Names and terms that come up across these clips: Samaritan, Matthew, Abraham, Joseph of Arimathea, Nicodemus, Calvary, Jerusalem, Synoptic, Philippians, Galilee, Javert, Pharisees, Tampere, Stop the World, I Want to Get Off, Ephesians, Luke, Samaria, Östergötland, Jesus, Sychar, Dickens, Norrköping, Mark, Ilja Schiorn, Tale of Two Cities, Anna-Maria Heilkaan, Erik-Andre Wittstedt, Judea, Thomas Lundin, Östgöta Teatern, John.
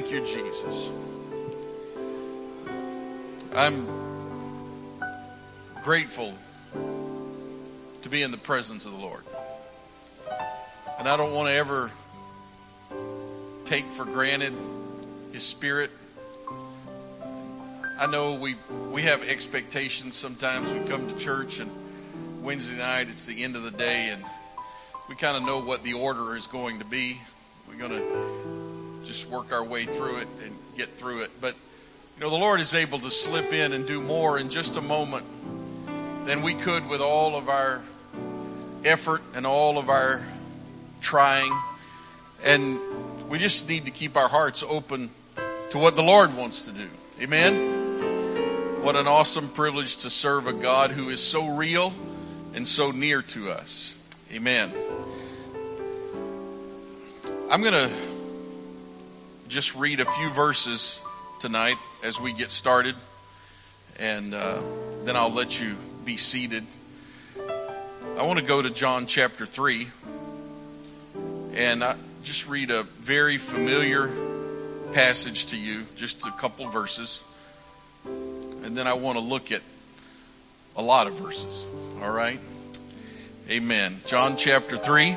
Thank you, Jesus. I'm grateful to be in the presence of the Lord. And I don't want to ever take for granted His Spirit. I know we have expectations sometimes. We come to church and Wednesday night, it's the end of the day, and we kind of know what the order is going to be. We're going to just work our way through it and get through it. But, you know, the Lord is able to slip in and do more in just a moment than we could with all of our effort and all of our trying. And we just need to keep our hearts open to what the Lord wants to do. Amen? What an awesome privilege to serve a God who is so real and so near to us. Amen. I'm going to just read a few verses tonight as we get started, and then I'll let you be seated. I want to go to John chapter 3, and I just read a very familiar passage to you, just a couple verses, and then I want to look at a lot of verses, all right? Amen. John chapter 3.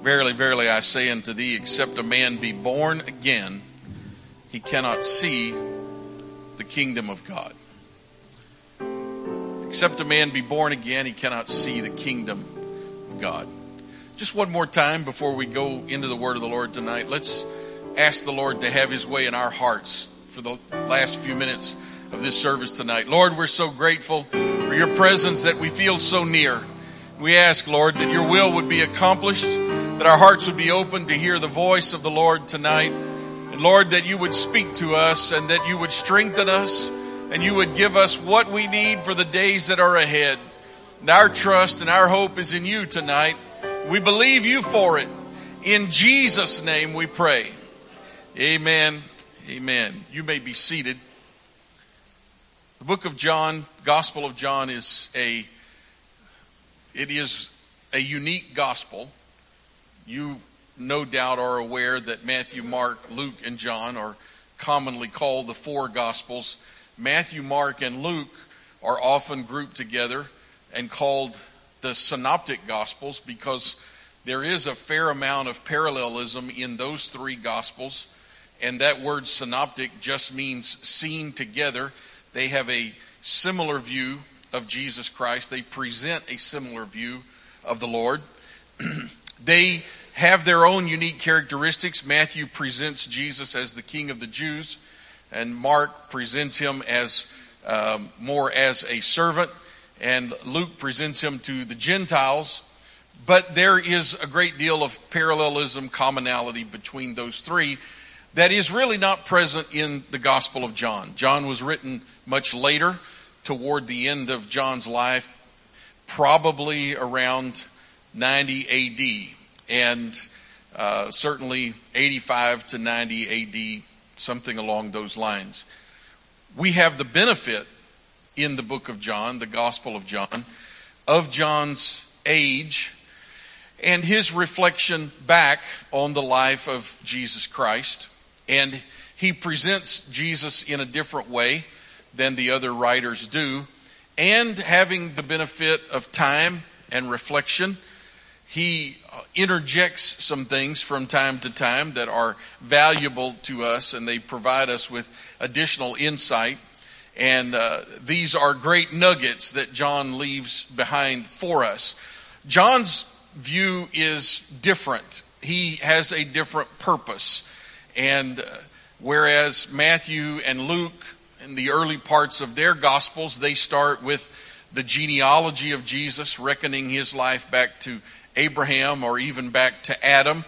Verily, verily, I say unto thee, except a man be born again, he cannot see the kingdom of God. Except a man be born again, he cannot see the kingdom of God. Just one more time before we go into the word of the Lord tonight, let's ask the Lord to have his way in our hearts for the last few minutes of this service tonight. Lord, we're so grateful for your presence that we feel so near. We ask, Lord, that your will would be accomplished, that our hearts would be open to hear the voice of the Lord tonight. And Lord, that you would speak to us and that you would strengthen us and you would give us what we need for the days that are ahead. And our trust and our hope is in you tonight. We believe you for it. In Jesus' name we pray. Amen. Amen. You may be seated. The book of John, Gospel of John, is a unique gospel. You no doubt are aware that Matthew, Mark, Luke, and John are commonly called the four Gospels. Matthew, Mark, and Luke are often grouped together and called the Synoptic Gospels because there is a fair amount of parallelism in those three Gospels. And that word synoptic just means seen together. They have a similar view of Jesus Christ. They present a similar view of the Lord. They have their own unique characteristics. Matthew presents Jesus as the King of the Jews, and Mark presents him as more as a servant, and Luke presents him to the Gentiles. But there is a great deal of parallelism, commonality between those three that is really not present in the Gospel of John. John was written much later, toward the end of John's life, probably around 90 AD, and certainly 85 to 90 AD, something along those lines. We have the benefit in the book of John, the Gospel of John's age, and his reflection back on the life of Jesus Christ. And he presents Jesus in a different way than the other writers do. And having the benefit of time and reflection, he interjects some things from time to time that are valuable to us, and they provide us with additional insight. And these are great nuggets that John leaves behind for us. John's view is different. He has a different purpose. And whereas Matthew and Luke, in the early parts of their Gospels, they start with the genealogy of Jesus, reckoning his life back to Abraham or even back to Adam.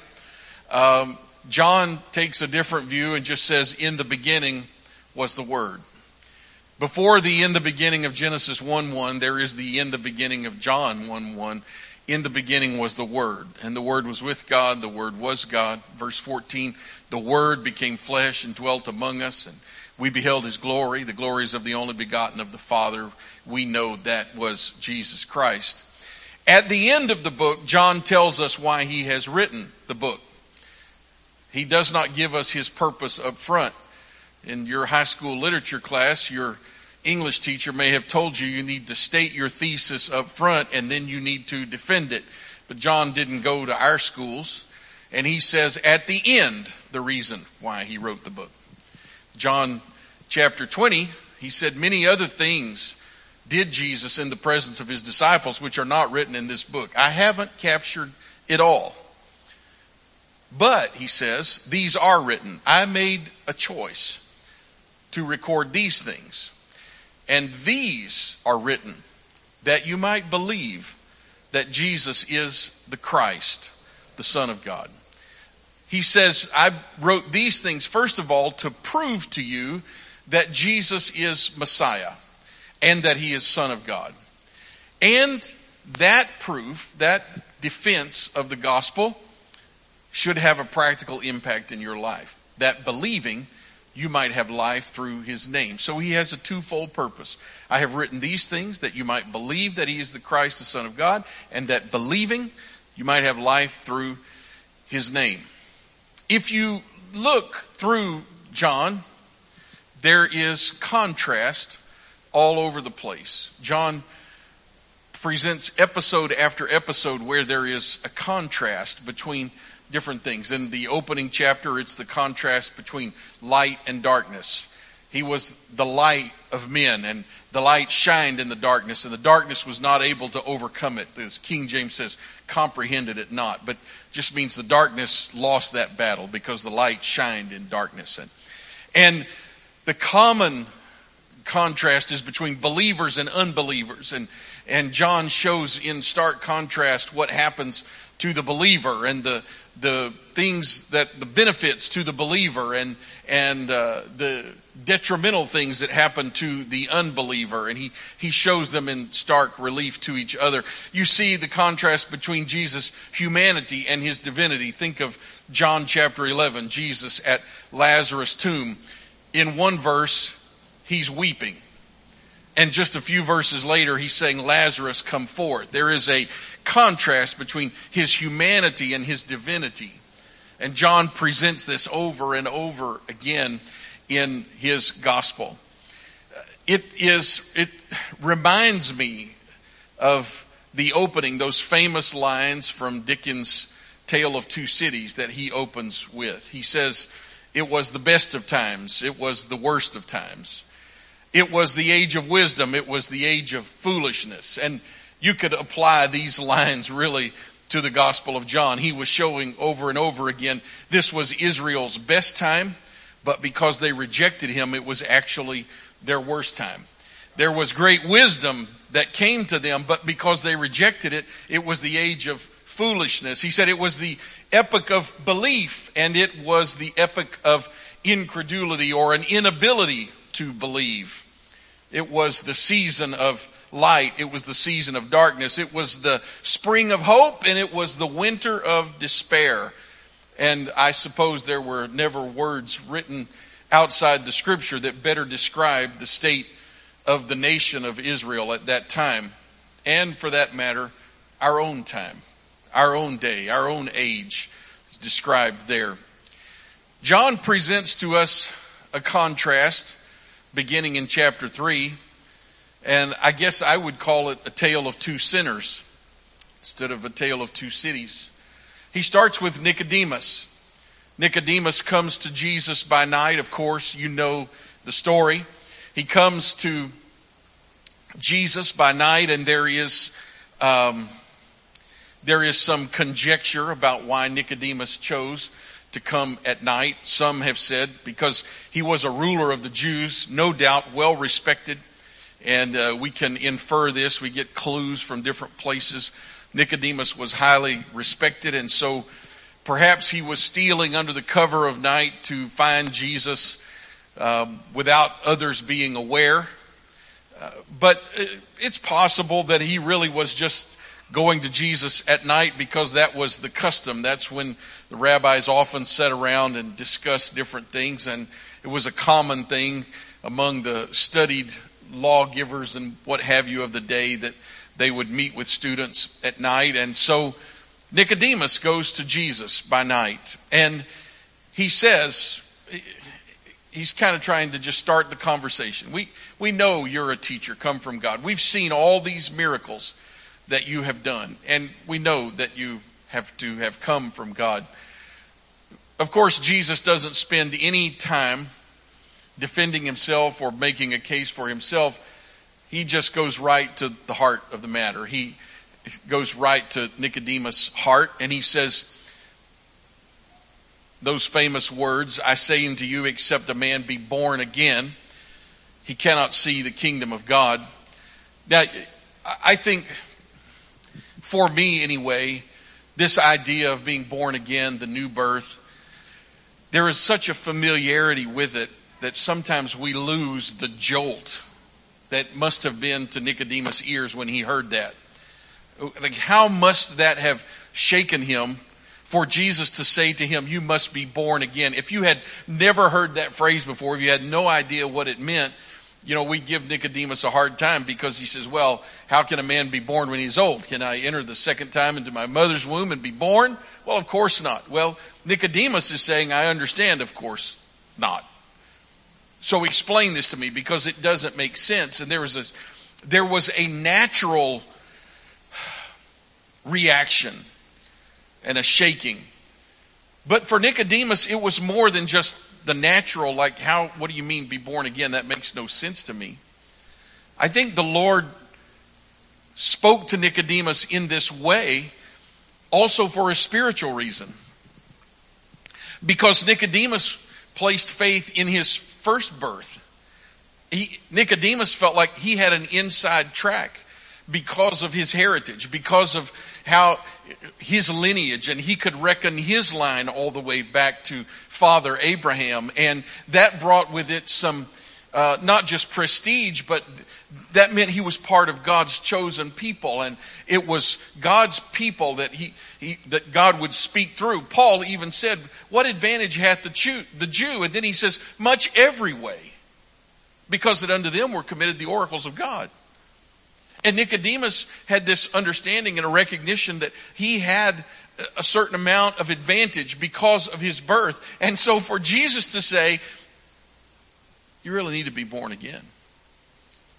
John takes a different view and just says, in the beginning was the Word. Before the in the beginning of Genesis 1:1, there is the in the beginning of John 1:1. In the beginning was the Word, and the Word was with God, the Word was God. Verse 14, the Word became flesh and dwelt among us, and we beheld His glory, the glories of the only begotten of the Father. We know that was Jesus Christ. At the end of the book, John tells us why he has written the book. He does not give us his purpose up front. In your high school literature class, your English teacher may have told you you need to state your thesis up front and then you need to defend it. But John didn't go to our schools, and he says at the end the reason why he wrote the book. John chapter 20, he said, many other things did Jesus in the presence of his disciples which are not written in this book. I haven't captured it all. But, he says, these are written. I made a choice to record these things. And these are written that you might believe that Jesus is the Christ, the Son of God. He says, I wrote these things, first of all, to prove to you that Jesus is Messiah and that he is Son of God. And that proof, that defense of the gospel, should have a practical impact in your life. That believing, you might have life through his name. So he has a twofold purpose. I have written these things that you might believe that he is the Christ, the Son of God, and that believing, you might have life through his name. If you look through John, there is contrast all over the place. John presents episode after episode where there is a contrast between different things. In the opening chapter, it's the contrast between light and darkness. He was the light of men, and the light shined in the darkness, and the darkness was not able to overcome it. As King James says, comprehended it not, but just means the darkness lost that battle because the light shined in darkness. And the common contrast is between believers and unbelievers. And John shows in stark contrast what happens to the believer and the things that the benefits to the believer and the detrimental things that happen to the unbeliever, and he shows them in stark relief to each other. You see the contrast between Jesus' humanity and his divinity. Think of John chapter 11, Jesus at Lazarus' tomb. In one verse, he's weeping. And just a few verses later, he's saying, Lazarus, come forth. There is a contrast between his humanity and his divinity. And John presents this over and over again in his gospel. It reminds me of the opening, those famous lines from Dickens' Tale of Two Cities that he opens with. He says, it was the best of times, it was the worst of times. It was the age of wisdom, it was the age of foolishness. And you could apply these lines really to the Gospel of John. He was showing over and over again, this was Israel's best time, but because they rejected him, it was actually their worst time. There was great wisdom that came to them, but because they rejected it, it was the age of foolishness. He said it was the epoch of belief, and it was the epoch of incredulity or an inability to believe. It was the season of light. It was the season of darkness. It was the spring of hope, and it was the winter of despair. And I suppose there were never words written outside the scripture that better describe the state of the nation of Israel at that time. And for that matter, our own time, our own day, our own age is described there. John presents to us a contrast beginning in chapter 3. And I guess I would call it a tale of two sinners instead of a tale of two cities. He starts with Nicodemus. Nicodemus comes to Jesus by night. Of course, you know the story. He comes to Jesus by night, and there is some conjecture about why Nicodemus chose to come at night. Some have said because he was a ruler of the Jews, no doubt well respected. And we can infer this. We get clues from different places. Nicodemus was highly respected, and so perhaps he was stealing under the cover of night to find Jesus. without others being aware. But it's possible that he really was just going to Jesus at night because that was the custom. That's when the rabbis often sat around and discussed different things, and it was a common thing among the studied lawgivers and what have you of the day that they would meet with students at night. And so Nicodemus goes to Jesus by night, and he says, he's kind of trying to just start the conversation. We know you're a teacher, come from God. We've seen all these miracles that you have done, and we know that you have to have come from God. Of course, Jesus doesn't spend any time defending himself or making a case for himself. He just goes right to the heart of the matter. He goes right to Nicodemus' heart, and he says those famous words, "I say unto you, except a man be born again, he cannot see the kingdom of God." Now, I think, for me anyway, this idea of being born again, the new birth, there is such a familiarity with it that sometimes we lose the jolt that must have been to Nicodemus' ears when he heard that. Like, how must that have shaken him for Jesus to say to him, "You must be born again"? If you had never heard that phrase before, if you had no idea what it meant, you know, we give Nicodemus a hard time because he says, "Well, how can a man be born when he's old? Can I enter the second time into my mother's womb and be born?" Well, of course not. Well, Nicodemus is saying, "I understand, of course not. So explain this to me, because it doesn't make sense." And there was a natural reaction and a shaking. But for Nicodemus, it was more than just the natural, like, how, what do you mean be born again? That makes no sense to me. I think the Lord spoke to Nicodemus in this way also for a spiritual reason, because Nicodemus placed faith in his first birth. Nicodemus felt like he had an inside track because of his heritage, because of how his lineage, and he could reckon his line all the way back to Father Abraham. And that brought with it some, not just prestige, but that meant he was part of God's chosen people, and it was God's people that that God would speak through. Paul even said, "What advantage hath the Jew?" And then he says, "Much every way, because that unto them were committed the oracles of God." And Nicodemus had this understanding and a recognition that he had a certain amount of advantage because of his birth. And so for Jesus to say, "You really need to be born again.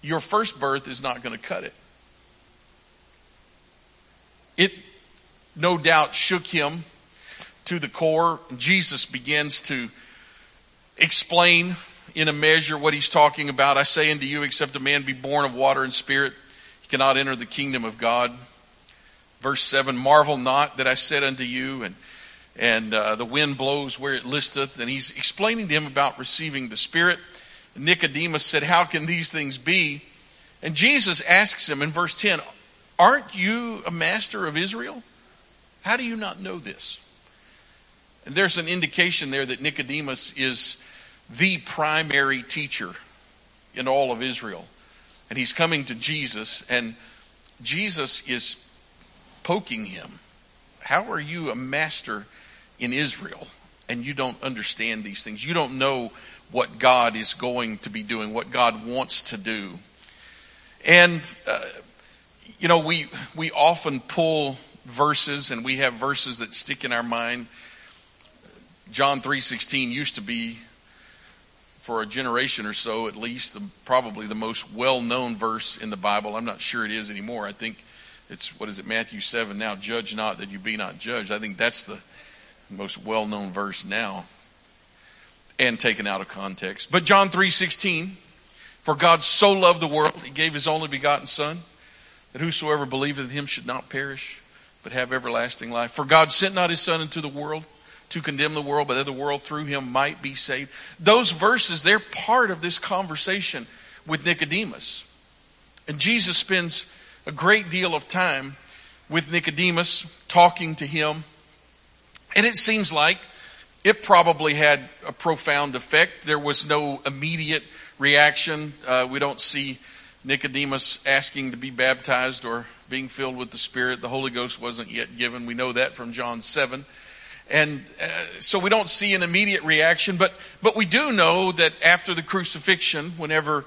Your first birth is not going to cut it." It no doubt shook him to the core. Jesus begins to explain in a measure what he's talking about. "I say unto you, except a man be born of water and spirit, cannot enter the kingdom of God." Verse 7, "Marvel not that I said unto you, and the wind blows where it listeth." And he's explaining to him about receiving the Spirit. And Nicodemus said, "How can these things be?" And Jesus asks him in verse 10, "Aren't you a master of Israel? How do you not know this?" And there's an indication there that Nicodemus is the primary teacher in all of Israel. And he's coming to Jesus, and Jesus is poking him. How are you a master in Israel, and you don't understand these things? You don't know what God is going to be doing, what God wants to do. And, you know, we often pull verses, and we have verses that stick in our mind. John 3:16 used to be, for a generation or so at least, probably the most well-known verse in the Bible. I'm not sure it is anymore. I think it's, Matthew 7 now, "Judge not that you be not judged." I think that's the most well-known verse now, and taken out of context. But John 3:16, "For God so loved the world, he gave his only begotten Son, that whosoever believeth in him should not perish, but have everlasting life. For God sent not his Son into the world to condemn the world, but that the world through him might be saved." Those verses, they're part of this conversation with Nicodemus. And Jesus spends a great deal of time with Nicodemus, talking to him. And it seems like It probably had a profound effect. There was no immediate reaction. We don't see Nicodemus asking to be baptized or being filled with the Spirit. The Holy Ghost wasn't yet given. We know that from John 7. And so we don't see an immediate reaction, but we do know that after the crucifixion, whenever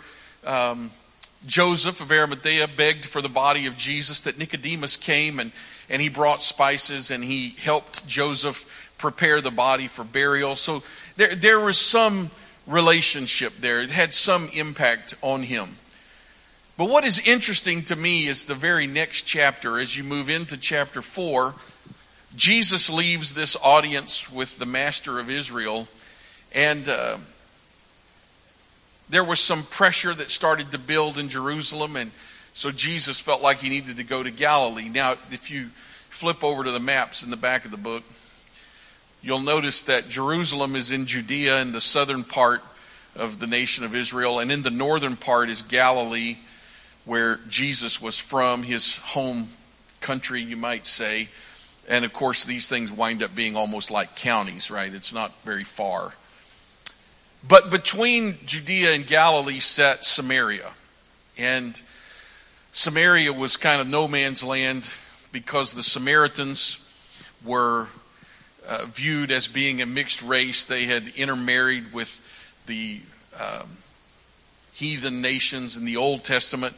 Joseph of Arimathea begged for the body of Jesus, that Nicodemus came and he brought spices and he helped Joseph prepare the body for burial. So there was some relationship there. It had some impact on him. But what is interesting to me is the very next chapter. As you move into chapter 4, Jesus leaves this audience with the master of Israel, and there was some pressure that started to build in Jerusalem, and so Jesus felt like he needed to go to Galilee. Now, if you flip over to the maps in the back of the book, you'll notice that Jerusalem is in Judea in the southern part of the nation of Israel, and in the northern part is Galilee, where Jesus was from, his home country, you might say. And of course, these things wind up being almost like counties, right? It's not very far. But between Judea and Galilee sat Samaria. And Samaria was kind of no man's land because the Samaritans were viewed as being a mixed race. They had intermarried with the heathen nations in the Old Testament.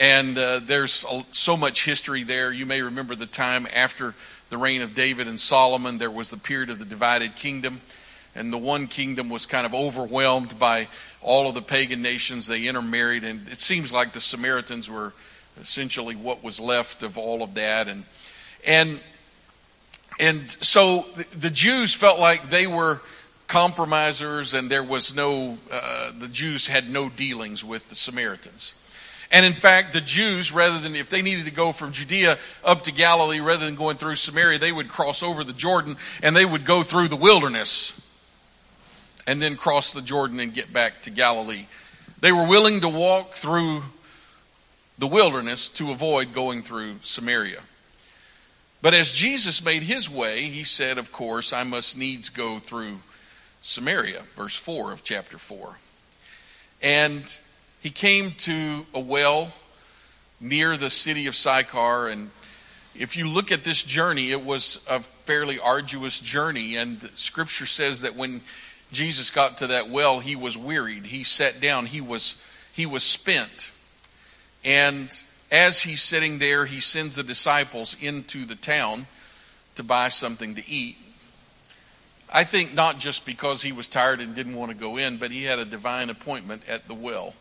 And there's so much history there. You may remember the time after the reign of David and Solomon, there was the period of the divided kingdom. And the one kingdom was kind of overwhelmed by all of the pagan nations. They intermarried, and it seems like the Samaritans were essentially what was left of all of that. And so the Jews felt like they were compromisers, and there was no the Jews had no dealings with the Samaritans. And in fact, the Jews, rather than, if they needed to go from Judea up to Galilee, rather than going through Samaria, they would cross over the Jordan, and they would go through the wilderness and then cross the Jordan and get back to Galilee. They were willing to walk through the wilderness to avoid going through Samaria. But as Jesus made his way, he said, of course, I must needs go through Samaria, verse 4 of chapter 4. And he came to a well near the city of Sychar, and if you look at this journey, it was a fairly arduous journey, and Scripture says that when Jesus got to that well, he was wearied. He sat down. He was spent. And as he's sitting there, he sends the disciples into the town to buy something to eat. I think not just because he was tired and didn't want to go in, but he had a divine appointment at the well.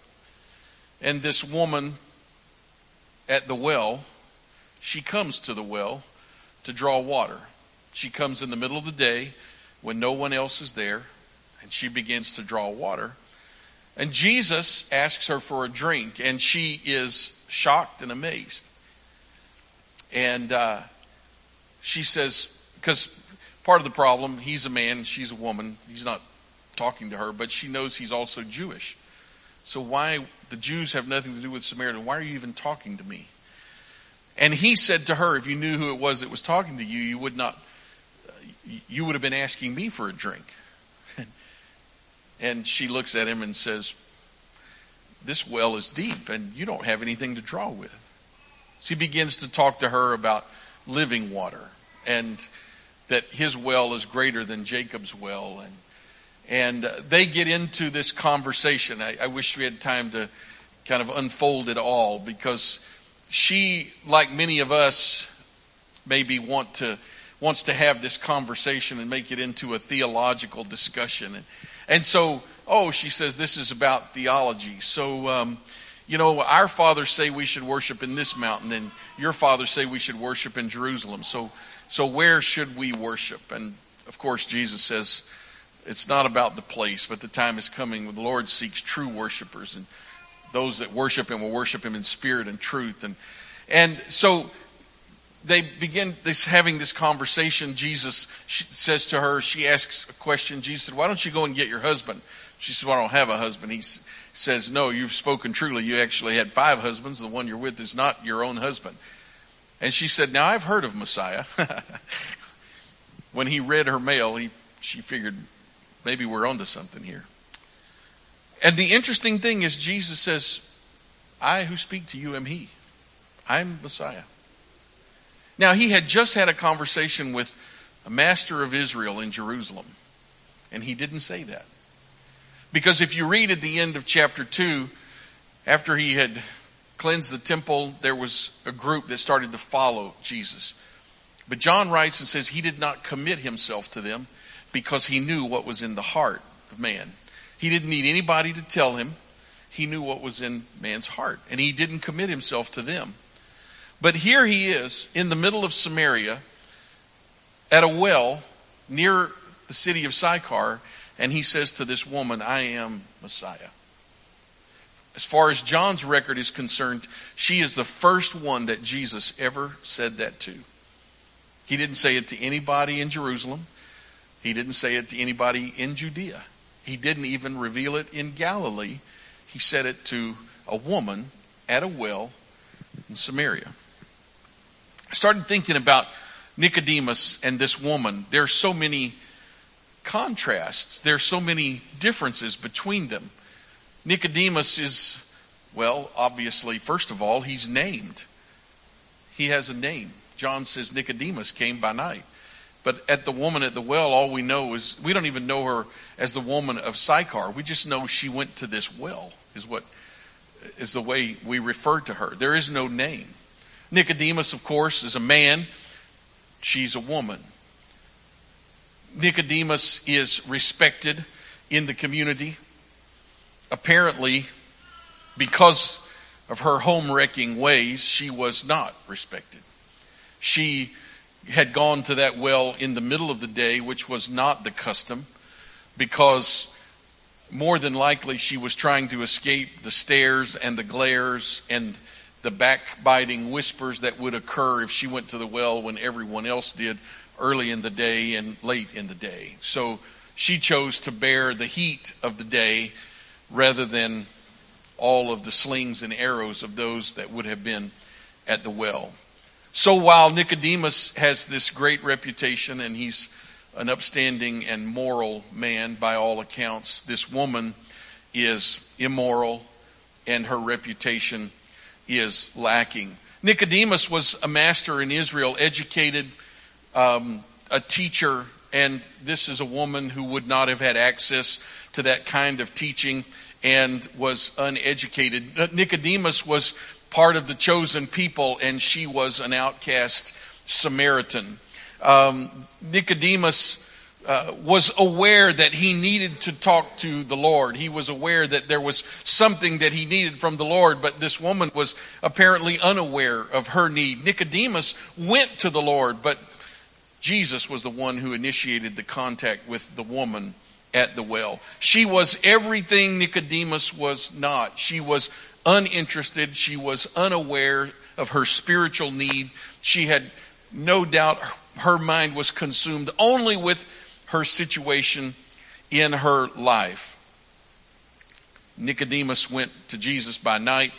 And this woman at the well, she comes to the well to draw water. She comes in the middle of the day when no one else is there. And she begins to draw water. And Jesus asks her for a drink. And she is shocked and amazed. And she says, because part of the problem, he's a man, she's a woman. He's not talking to her, but she knows he's also Jewish. So why, the Jews have nothing to do with Samaritan. Why are you even talking to me? And he said to her, if you knew who it was talking to you, you would have been asking me for a drink. And she looks at him and says, this well is deep and you don't have anything to draw with. So he begins to talk to her about living water and that his well is greater than Jacob's well. And they get into this conversation. I wish we had time to kind of unfold it all, because she, like many of us, maybe wants to have this conversation and make it into a theological discussion. And so, she says, this is about theology. So, our fathers say we should worship in this mountain, and your fathers say we should worship in Jerusalem. So where should we worship? And, of course, Jesus says, it's not about the place, but the time is coming when the Lord seeks true worshipers, and those that worship Him will worship Him in spirit and truth. And so they begin having this conversation. Jesus says to her, she asks a question. Jesus said, why don't you go and get your husband? She said, well, I don't have a husband. He says, no, you've spoken truly. You actually had 5 husbands. The one you're with is not your own husband. And she said, now I've heard of Messiah. When he read her mail, he she figured maybe we're onto something here. And the interesting thing is Jesus says, I who speak to you am he. I'm Messiah. Now, he had just had a conversation with a master of Israel in Jerusalem, and he didn't say that. Because if you read at the end of chapter 2, after he had cleansed the temple, there was a group that started to follow Jesus. But John writes and says he did not commit himself to them because he knew what was in the heart of man. He didn't need anybody to tell him. He knew what was in man's heart, and he didn't commit himself to them. But here he is in the middle of Samaria at a well near the city of Sychar, and he says to this woman, I am Messiah. As far as John's record is concerned, she is the first one that Jesus ever said that to. He didn't say it to anybody in Jerusalem. He didn't say it to anybody in Judea. He didn't even reveal it in Galilee. He said it to a woman at a well in Samaria. I started thinking about Nicodemus and this woman. There are so many contrasts. There are so many differences between them. Nicodemus is, well, obviously, first of all, he's named. He has a name. John says Nicodemus came by night. But at the woman at the well, all we know is, we don't even know her as the woman of Sychar. We just know she went to this well, is the way we refer to her. There is no name. Nicodemus, of course, is a man. She's a woman. Nicodemus is respected in the community. Apparently, because of her home-wrecking ways, she was not respected. She had gone to that well in the middle of the day, which was not the custom, because more than likely she was trying to escape the stares and the glares and the backbiting whispers that would occur if she went to the well when everyone else did, early in the day and late in the day. So she chose to bear the heat of the day rather than all of the slings and arrows of those that would have been at the well. So while Nicodemus has this great reputation and he's an upstanding and moral man by all accounts, this woman is immoral and her reputation is lacking. Nicodemus was a master in Israel, educated, a teacher, and this is a woman who would not have had access to that kind of teaching and was uneducated. Nicodemus was part of the chosen people, and she was an outcast Samaritan. Nicodemus was aware that he needed to talk to the Lord. He was aware that there was something that he needed from the Lord, but this woman was apparently unaware of her need. Nicodemus went to the Lord, but Jesus was the one who initiated the contact with the woman at the well. She was everything Nicodemus was not. She was uninterested. She was unaware of her spiritual need. She had no doubt her mind was consumed only with her situation in her life. Nicodemus went to Jesus by night.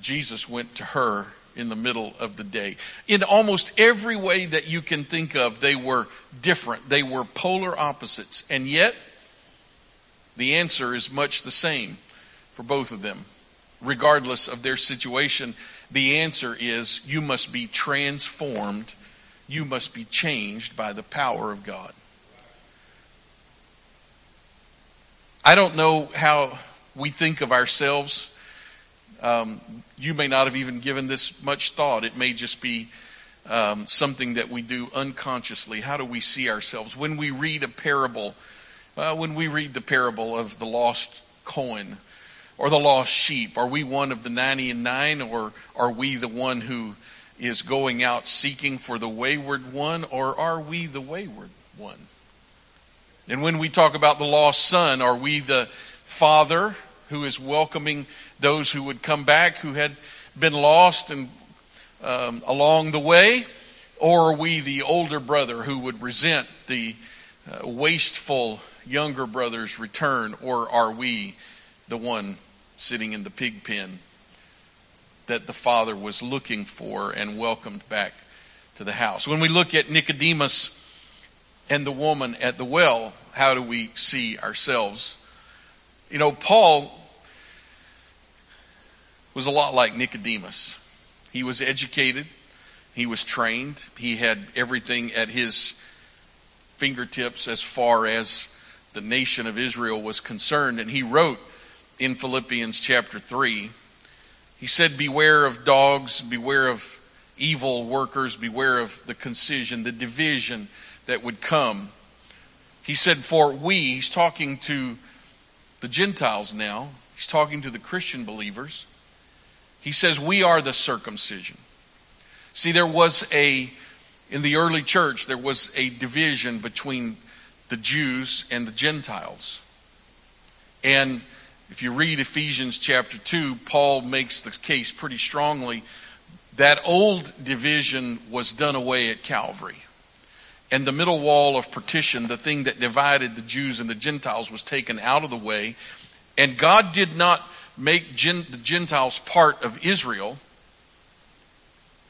Jesus went to her in the middle of the day. In almost every way that you can think of, they were different. They were polar opposites. And yet, the answer is much the same for both of them. Regardless of their situation, the answer is you must be transformed. You must be changed by the power of God. I don't know how we think of ourselves. You may not have even given this much thought. It may just be something that we do unconsciously. How do we see ourselves? When we read a parable, when we read the parable of the lost coin, or the lost sheep? Are we one of the 99, or are we the one who is going out seeking for the wayward one, or are we the wayward one? And when we talk about the lost son, are we the father who is welcoming those who would come back, who had been lost and along the way? Or are we the older brother who would resent the wasteful younger brother's return? Or are we the one sitting in the pig pen that the father was looking for and welcomed back to the house? When we look at Nicodemus, and the woman at the well, how do we see ourselves? You know, Paul was a lot like Nicodemus. He was educated. He was trained. He had everything at his fingertips as far as the nation of Israel was concerned. And he wrote in Philippians chapter 3, he said, beware of dogs, beware of evil workers, beware of the concision, the division that would come. He said, for we, he's talking to the Gentiles now, he's talking to the Christian believers. He says, we are the circumcision. See, in the early church, there was a division between the Jews and the Gentiles. And if you read Ephesians chapter 2, Paul makes the case pretty strongly. That old division was done away at Calvary. And the middle wall of partition, the thing that divided the Jews and the Gentiles, was taken out of the way. And God did not make the Gentiles part of Israel.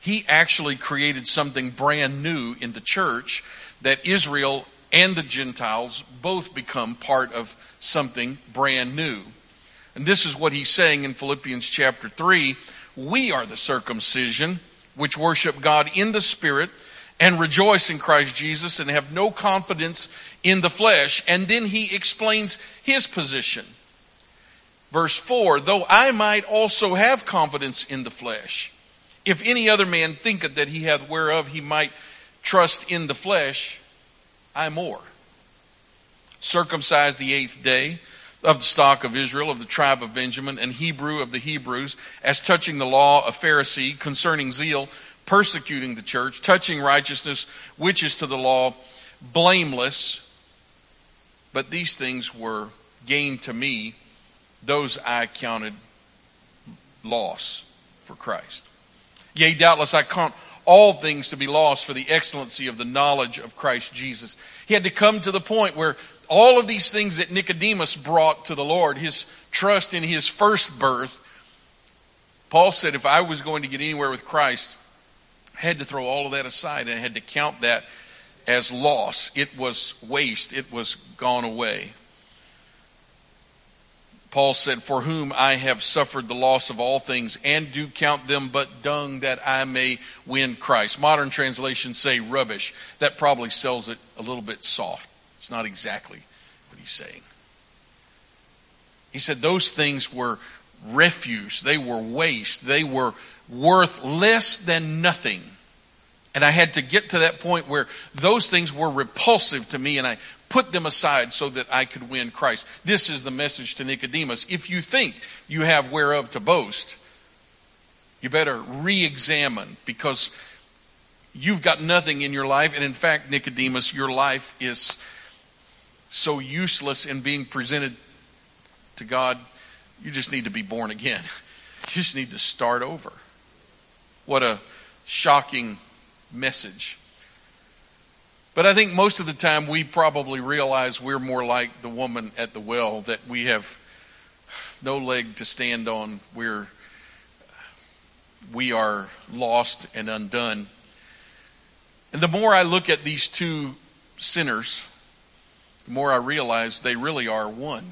He actually created something brand new in the church, that Israel and the Gentiles both become part of something brand new. And this is what he's saying in Philippians chapter 3. We are the circumcision which worship God in the Spirit and rejoice in Christ Jesus and have no confidence in the flesh. And then he explains his position. Verse 4, though I might also have confidence in the flesh, if any other man thinketh that he hath whereof he might trust in the flesh, I more. Circumcised the eighth day, of the stock of Israel, of the tribe of Benjamin, and Hebrew of the Hebrews, as touching the law, a Pharisee, concerning zeal, persecuting the church, touching righteousness, which is to the law, blameless. But these things were gained to me, those I counted loss for Christ. Yea, doubtless I count all things to be lost for the excellency of the knowledge of Christ Jesus. He had to come to the point where all of these things that Nicodemus brought to the Lord, his trust in his first birth, Paul said, if I was going to get anywhere with Christ, I had to throw all of that aside and I had to count that as loss. It was waste. It was gone away. Paul said, for whom I have suffered the loss of all things and do count them but dung that I may win Christ. Modern translations say rubbish. That probably sells it a little bit soft. It's not exactly what he's saying. He said those things were refuse. They were waste. They were worth less than nothing. And I had to get to that point where those things were repulsive to me and I put them aside so that I could win Christ. This is the message to Nicodemus. If you think you have whereof to boast, you better re-examine, because you've got nothing in your life. And in fact, Nicodemus, your life is so useless in being presented to God, you just need to be born again. You just need to start over. What a shocking message. But I think most of the time we probably realize we're more like the woman at the well, that we have no leg to stand on. We are lost and undone. And the more I look at these two sinners, the more I realize they really are one.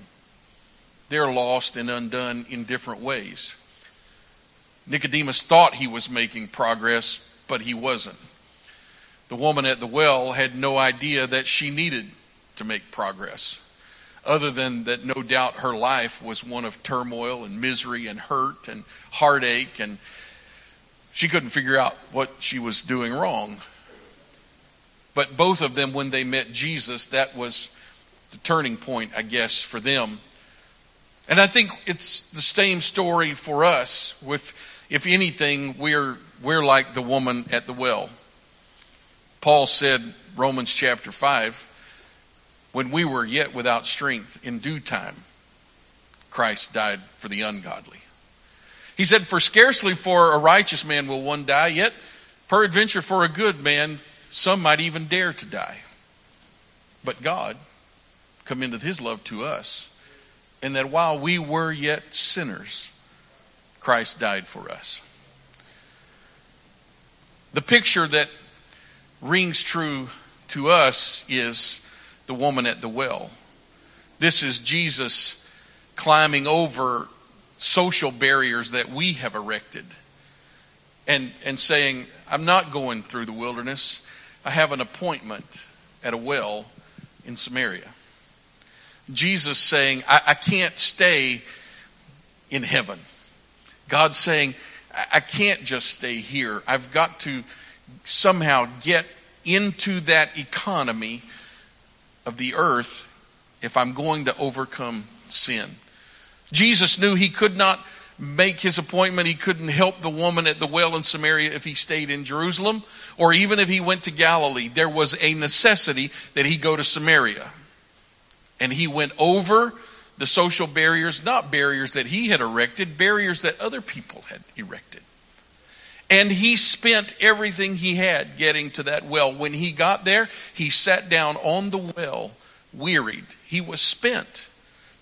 They're lost and undone in different ways. Nicodemus thought he was making progress, but he wasn't. The woman at the well had no idea that she needed to make progress, other than that no doubt her life was one of turmoil and misery and hurt and heartache, and she couldn't figure out what she was doing wrong. But both of them, when they met Jesus, that was the turning point, I guess, for them. And I think it's the same story for us. If anything, we're like the woman at the well. Paul said, Romans chapter 5, when we were yet without strength, in due time, Christ died for the ungodly. He said, for scarcely for a righteous man will one die, yet peradventure for a good man some might even dare to die. But God commended his love to us, and that while we were yet sinners, Christ died for us. The picture that rings true to us is the woman at the well. This is Jesus climbing over social barriers that we have erected and saying, I'm not going through the wilderness. I have an appointment at a well in Samaria. Jesus saying, I can't stay in heaven. God's saying, I can't just stay here. I've got to somehow get into that economy of the earth if I'm going to overcome sin. Jesus knew he could not make his appointment. He couldn't help the woman at the well in Samaria if he stayed in Jerusalem or even if he went to Galilee. There was a necessity that he go to Samaria. And he went over the social barriers, not barriers that he had erected, barriers that other people had erected. And he spent everything he had getting to that well. When he got there, he sat down on the well, wearied. He was spent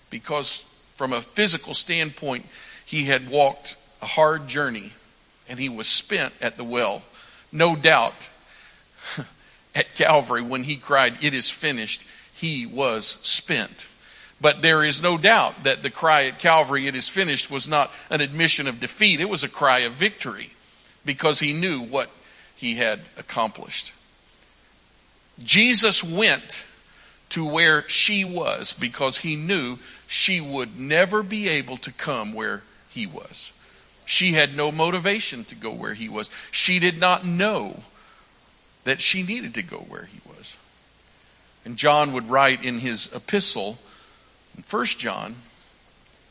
because from a physical standpoint, he had walked a hard journey and he was spent at the well. No doubt at Calvary when he cried, "It is finished," he was spent. But there is no doubt that the cry at Calvary, "It is finished," was not an admission of defeat. It was a cry of victory because he knew what he had accomplished. Jesus went to where she was because he knew she would never be able to come where he was. She had no motivation to go where he was. She did not know that she needed to go where he was. And John would write in his epistle, in 1 John,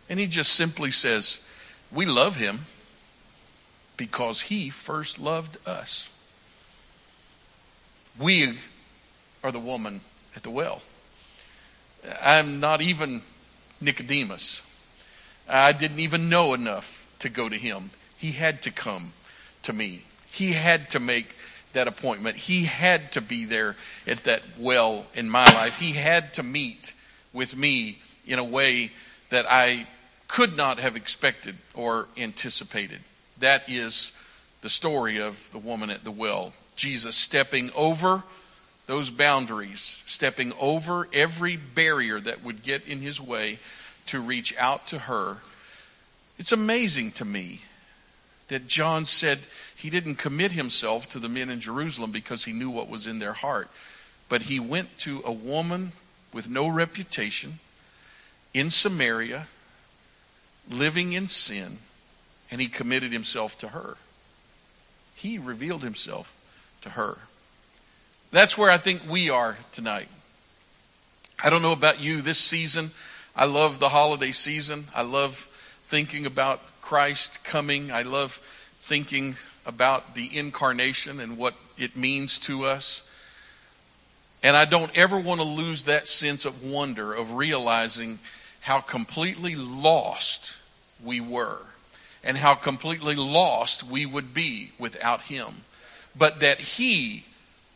and he just simply says, we love him because he first loved us. We are the woman at the well. I'm not even Nicodemus. I didn't even know enough to go to him. He had to come to me. He had to make that appointment. He had to be there at that well in my life. He had to meet with me in a way that I could not have expected or anticipated. That is the story of the woman at the well. Jesus stepping over those boundaries, stepping over every barrier that would get in his way to reach out to her. It's amazing to me that John said he didn't commit himself to the men in Jerusalem because he knew what was in their heart. But he went to a woman with no reputation in Samaria, living in sin, and he committed himself to her. He revealed himself to her. That's where I think we are tonight. I don't know about you this season. I love the holiday season. I love thinking about Christ coming. I love thinking about the incarnation and what it means to us. And I don't ever want to lose that sense of wonder of realizing how completely lost we were and how completely lost we would be without him. But that he,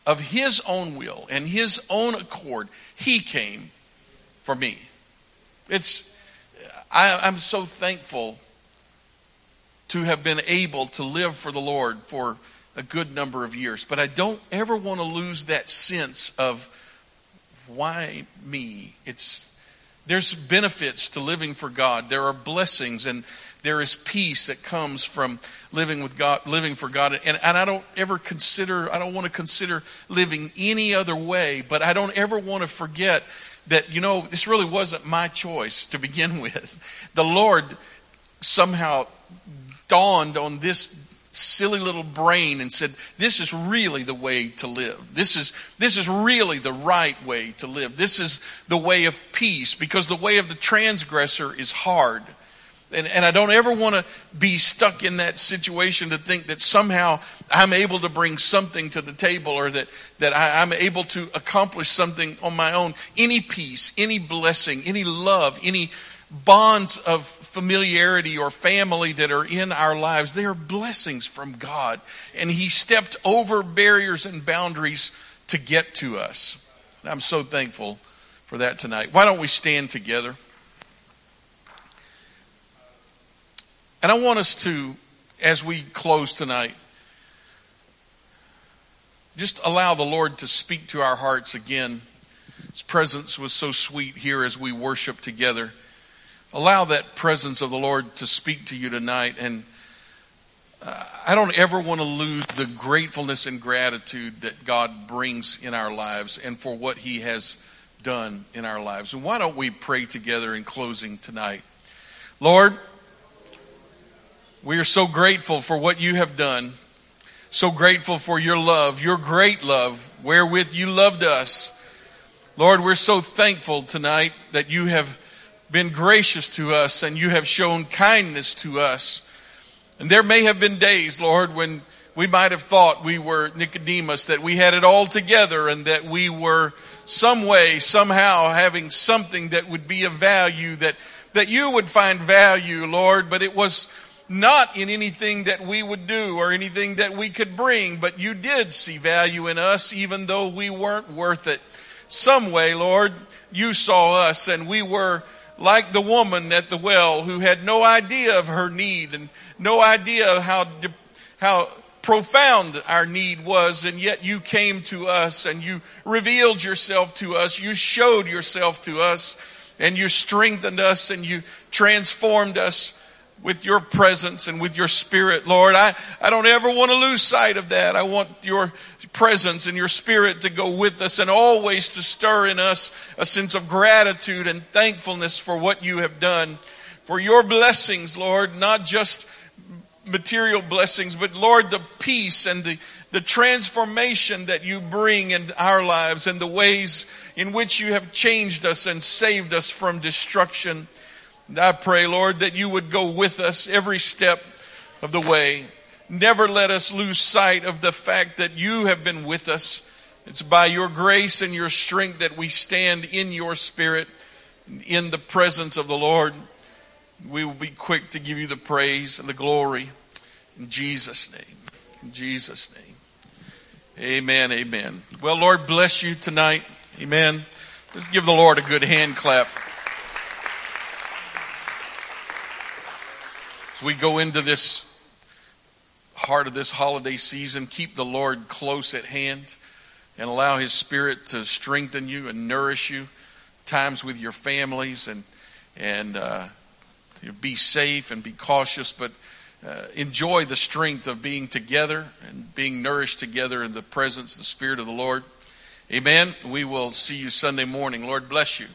of his own will and his own accord, he came for me. I'm so thankful to have been able to live for the Lord for a good number of years. But I don't ever want to lose that sense of why me? There's benefits to living for God. There are blessings and there is peace that comes from living with God, living for God. And I don't want to consider living any other way, but I don't ever want to forget that, this really wasn't my choice to begin with. The Lord somehow dawned on this silly little brain and said, this is really the way to live. This is really the right way to live. This is the way of peace, because the way of the transgressor is hard. And I don't ever want to be stuck in that situation to think that somehow I'm able to bring something to the table or that I'm able to accomplish something on my own. Any peace, any blessing, any love, any bonds of familiarity or family that are in our lives, they are blessings from God. And he stepped over barriers and boundaries to get to us. And I'm so thankful for that tonight. Why don't we stand together? And I want us to, as we close tonight, Just allow the Lord to speak to our hearts again. His presence was so sweet here as we worship together. Allow that presence of the Lord to speak to you tonight. And I don't ever want to lose the gratefulness and gratitude that God brings in our lives and for what he has done in our lives. And why don't we pray together in closing tonight? Lord, we are so grateful for what you have done, so grateful for your love, your great love, wherewith you loved us. Lord, we're so thankful tonight that you have been gracious to us and you have shown kindness to us. And there may have been days, Lord, when we might have thought we were Nicodemus, that we had it all together and that we were some way, somehow having something that would be of value, that you would find value, Lord, but it was not in anything that we would do or anything that we could bring, but you did see value in us even though we weren't worth it. Some way, Lord, you saw us and we were like the woman at the well who had no idea of her need and no idea how profound our need was, and yet you came to us and you revealed yourself to us, you showed yourself to us, and you strengthened us and you transformed us with your presence and with your spirit, Lord. I don't ever want to lose sight of that. I want your presence and your spirit to go with us and always to stir in us a sense of gratitude and thankfulness for what you have done, for your blessings, Lord, not just material blessings, but Lord, the peace and the transformation that you bring in our lives and the ways in which you have changed us and saved us from destruction. And I pray, Lord, that you would go with us every step of the way. Never let us lose sight of the fact that you have been with us. It's by your grace and your strength that we stand in your spirit, in the presence of the Lord. We will be quick to give you the praise and the glory. In Jesus' name. In Jesus' name. Amen, amen. Well, Lord, bless you tonight. Amen. Let's give the Lord a good hand clap. As we go into this heart of this holiday season, keep the Lord close at hand and allow his spirit to strengthen you and nourish you. Times with your families, and be safe and be cautious, but enjoy the strength of being together and being nourished together in the presence, the spirit of the Lord. Amen. We will see you Sunday morning. Lord bless you.